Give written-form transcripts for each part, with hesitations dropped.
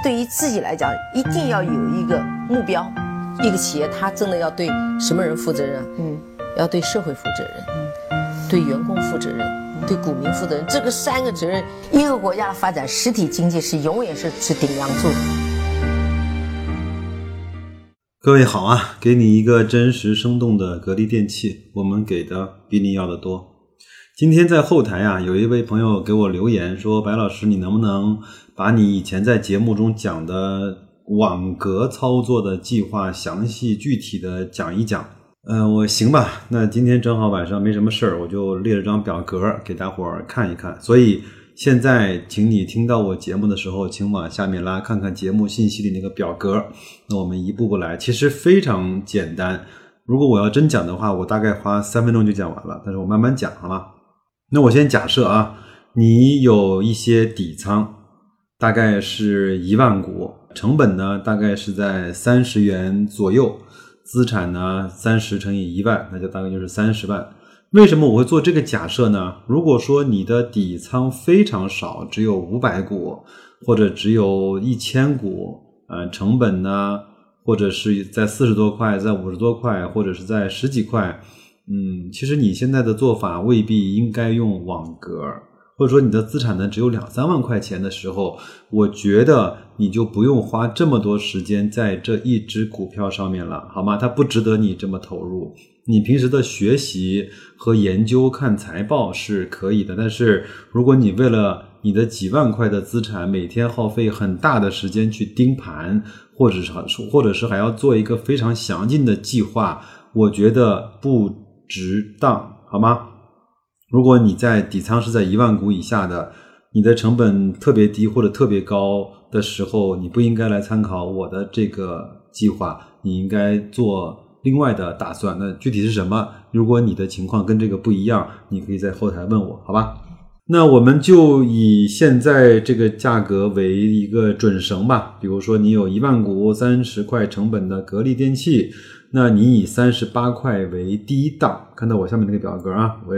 对于自己来讲一定要有一个目标，一个企业它真的要对什么人负责任啊？要对社会负责任，对员工负责任，对股民负责任，这个三个责任，一个国家的发展，实体经济是永远是顶梁柱。各位好啊，给你一个真实生动的格力电器，我们给的比你要的多。今天在后台啊，有一位朋友给我留言说，白老师，你能不能把你以前在节目中讲的网格操作的计划详细具体的讲一讲？我行吧，那今天正好晚上没什么事儿，我就列了张表格给大伙儿看一看。所以现在请你听到我节目的时候，请往下面拉，看看节目信息里那个表格。那我们一步步来，其实非常简单。如果我要真讲的话，我大概花3分钟就讲完了，但是我慢慢讲好吗？那我先假设啊，你有一些底仓，大概是1万股，成本呢大概是在30元左右，资产呢30乘以1万，那就大概就是30万。为什么我会做这个假设呢？如果说你的底仓非常少，只有500股或者只有1000股，成本呢或者是在40多块，在50多块，或者是在10几块，其实你现在的做法未必应该用网格，或者说你的资产呢只有2-3万块钱的时候，我觉得你就不用花这么多时间在这一只股票上面了，好吗？它不值得你这么投入。你平时的学习和研究看财报是可以的，但是如果你为了你的几万块的资产每天耗费很大的时间去盯盘，或者是还要做一个非常详尽的计划，我觉得不值当，好吗？如果你在底仓是在1万股以下的，你的成本特别低或者特别高的时候，你不应该来参考我的这个计划，你应该做另外的打算。那具体是什么？如果你的情况跟这个不一样，你可以在后台问我，好吧？那我们就以现在这个价格为一个准绳吧，比如说你有1万股30块成本的格力电器，那你以38块为第一档，看到我下面那个表格啊，我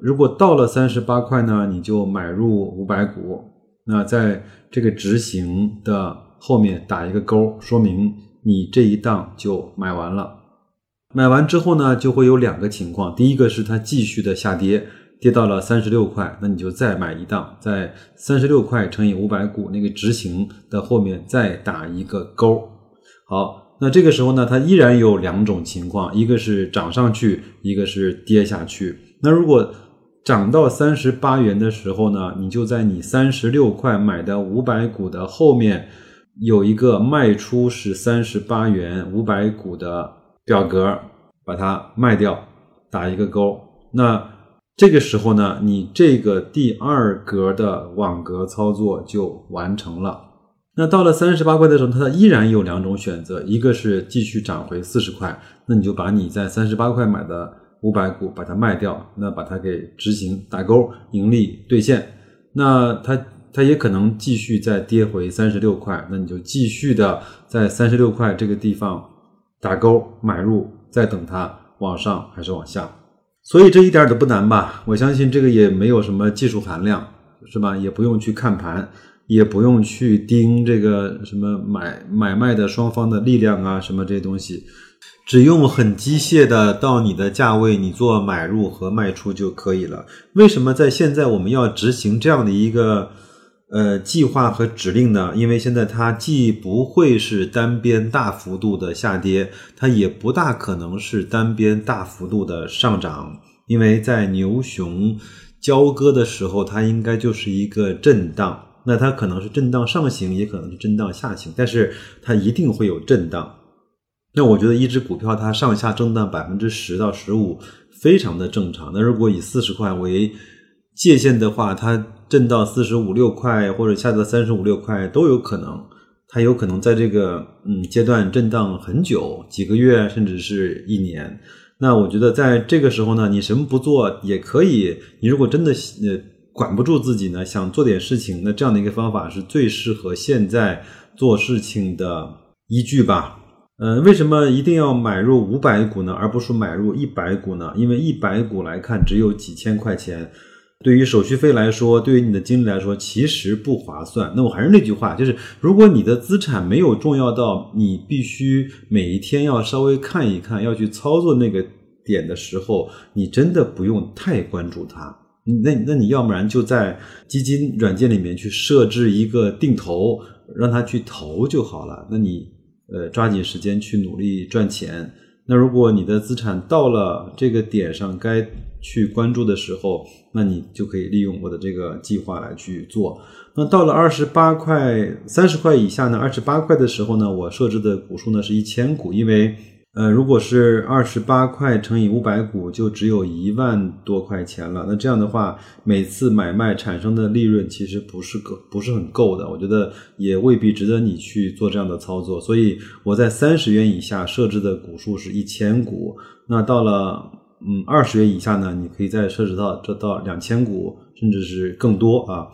如果到了38块呢，你就买入500股，那在这个执行的后面打一个勾，说明你这一档就买完了。买完之后呢，就会有两个情况，第一个是它继续的下跌，跌到了36块，那你就再买一档，在36块乘以500股那个执行的后面再打一个勾。好，那这个时候呢，它依然有两种情况，一个是涨上去，一个是跌下去。那如果涨到38元的时候呢，你就在你36块买的500股的后面有一个卖出是38元500股的表格，把它卖掉，打一个勾。那这个时候呢，你这个第二格的网格操作就完成了。那到了38块的时候，它依然有两种选择，一个是继续涨回40块，那你就把你在38块买的500股把它卖掉，那把它给执行打勾，盈利兑现。那它也可能继续再跌回36块，那你就继续的在36块这个地方打勾买入，再等它往上还是往下。所以这一点都不难吧，我相信这个也没有什么技术含量，是吧？也不用去看盘，也不用去盯这个什么买卖的双方的力量啊，什么这些东西，只用很机械的到你的价位你做买入和卖出就可以了。为什么在现在我们要执行这样的一个计划和指令呢？因为现在它既不会是单边大幅度的下跌，它也不大可能是单边大幅度的上涨，因为在牛熊交割的时候，它应该就是一个震荡。那它可能是震荡上行，也可能是震荡下行，但是它一定会有震荡。那我觉得一只股票它上下震荡 10% 到 15% 非常的正常。那如果以40块为界限的话，它震到 45,6 块或者下到 35,6 块都有可能。它有可能在这个阶段震荡很久，几个月甚至是一年。那我觉得在这个时候呢，你什么不做也可以，你如果真的管不住自己呢，想做点事情，那这样的一个方法是最适合现在做事情的依据吧。为什么一定要买入500股呢，而不是买入100股呢？因为100股来看只有几千块钱，对于手续费来说，对于你的精力来说，其实不划算。那我还是那句话，就是如果你的资产没有重要到你必须每一天要稍微看一看，要去操作那个点的时候，你真的不用太关注它。那你要不然就在基金软件里面去设置一个定投，让它去投就好了。那你抓紧时间去努力赚钱。那如果你的资产到了这个点上该去关注的时候，那你就可以利用我的这个计划来去做。那到了28块30块以下呢，28块的时候呢，我设置的股数呢是1000股，因为如果是28块乘以500股就只有1万多块钱了。那这样的话，每次买卖产生的利润其实不是很够的，我觉得也未必值得你去做这样的操作。所以我在30元以下设置的股数是1000股，那到了20元以下呢，你可以再设置到2000股甚至是更多啊。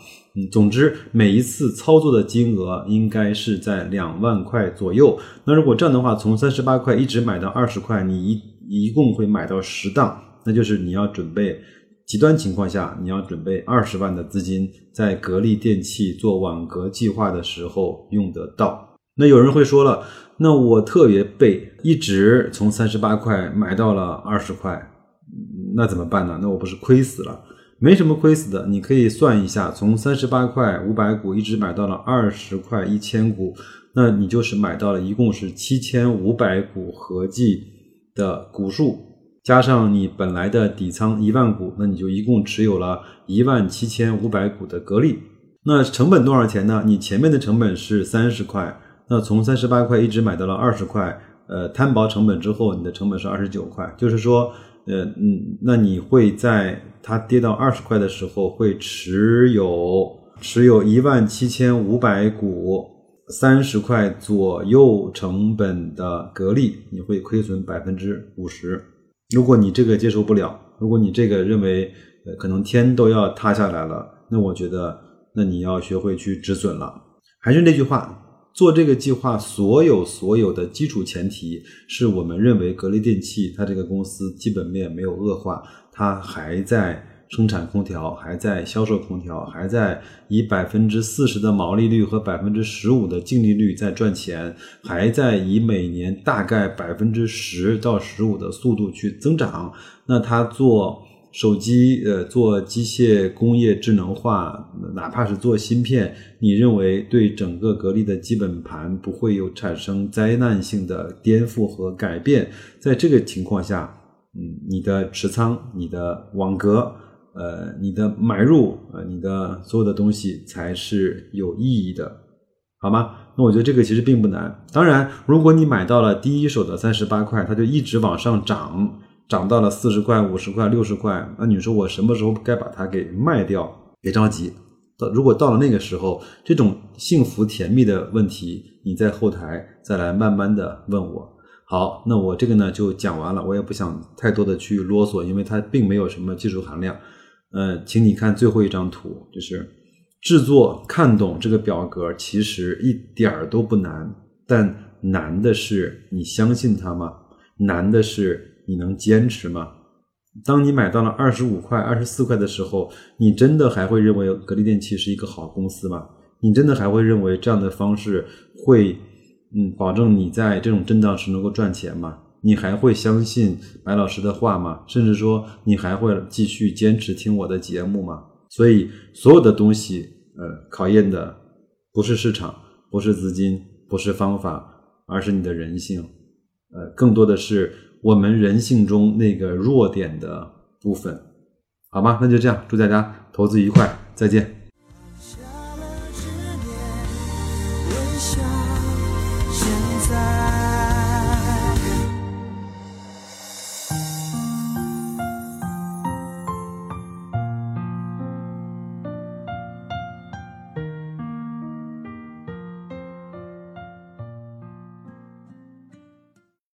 总之每一次操作的金额应该是在2万块左右。那如果这样的话，从38块一直买到20块，你一共会买到10档，那就是你要准备，极端情况下你要准备20万的资金，在格力电器做网格计划的时候用得到。那有人会说了，那我特别背，一直从38块买到了20块，那怎么办呢？那我不是亏死了？没什么亏死的，你可以算一下，从38块500股一直买到了20块1000股，那你就是买到了一共是7500股合计的股数，加上你本来的底仓1万股，那你就一共持有了17500股的格力。那成本多少钱呢？你前面的成本是30块，那从38块一直买到了20块，摊薄成本之后，你的成本是29块，就是说那你会在它跌到20块的时候会持有 17500 股30块左右成本的格力，你会亏损 50%。 如果你这个接受不了，如果你这个认为可能天都要塌下来了，那我觉得那你要学会去止损了。还是那句话，做这个计划所有的基础前提是我们认为格力电器它这个公司基本面没有恶化，它还在生产空调，还在销售空调，还在以 40% 的毛利率和 15% 的净利率在赚钱，还在以每年大概 10% 到 15% 的速度去增长。那它做手机做机械工业智能化，哪怕是做芯片，你认为对整个格力的基本盘不会有产生灾难性的颠覆和改变。在这个情况下，你的持仓，你的网格，你的买入，你的所有的东西才是有意义的，好吗？那我觉得这个其实并不难。当然如果你买到了第一手的38块，它就一直往上涨到了40块50块60块，那你说我什么时候该把它给卖掉？别着急，如果到了那个时候，这种幸福甜蜜的问题你在后台再来慢慢的问我。好，那我这个呢就讲完了，我也不想太多的去啰嗦，因为它并没有什么技术含量。请你看最后一张图，就是制作看懂这个表格其实一点都不难，但难的是你相信它吗？难的是你能坚持吗？当你买到了25块24块的时候，你真的还会认为格力电器是一个好公司吗？你真的还会认为这样的方式会保证你在这种震荡时能够赚钱吗？你还会相信白老师的话吗？甚至说你还会继续坚持听我的节目吗？所以所有的东西考验的不是市场，不是资金，不是方法，而是你的人性，更多的是我们人性中那个弱点的部分，好吧？那就这样，祝大家投资愉快，再见。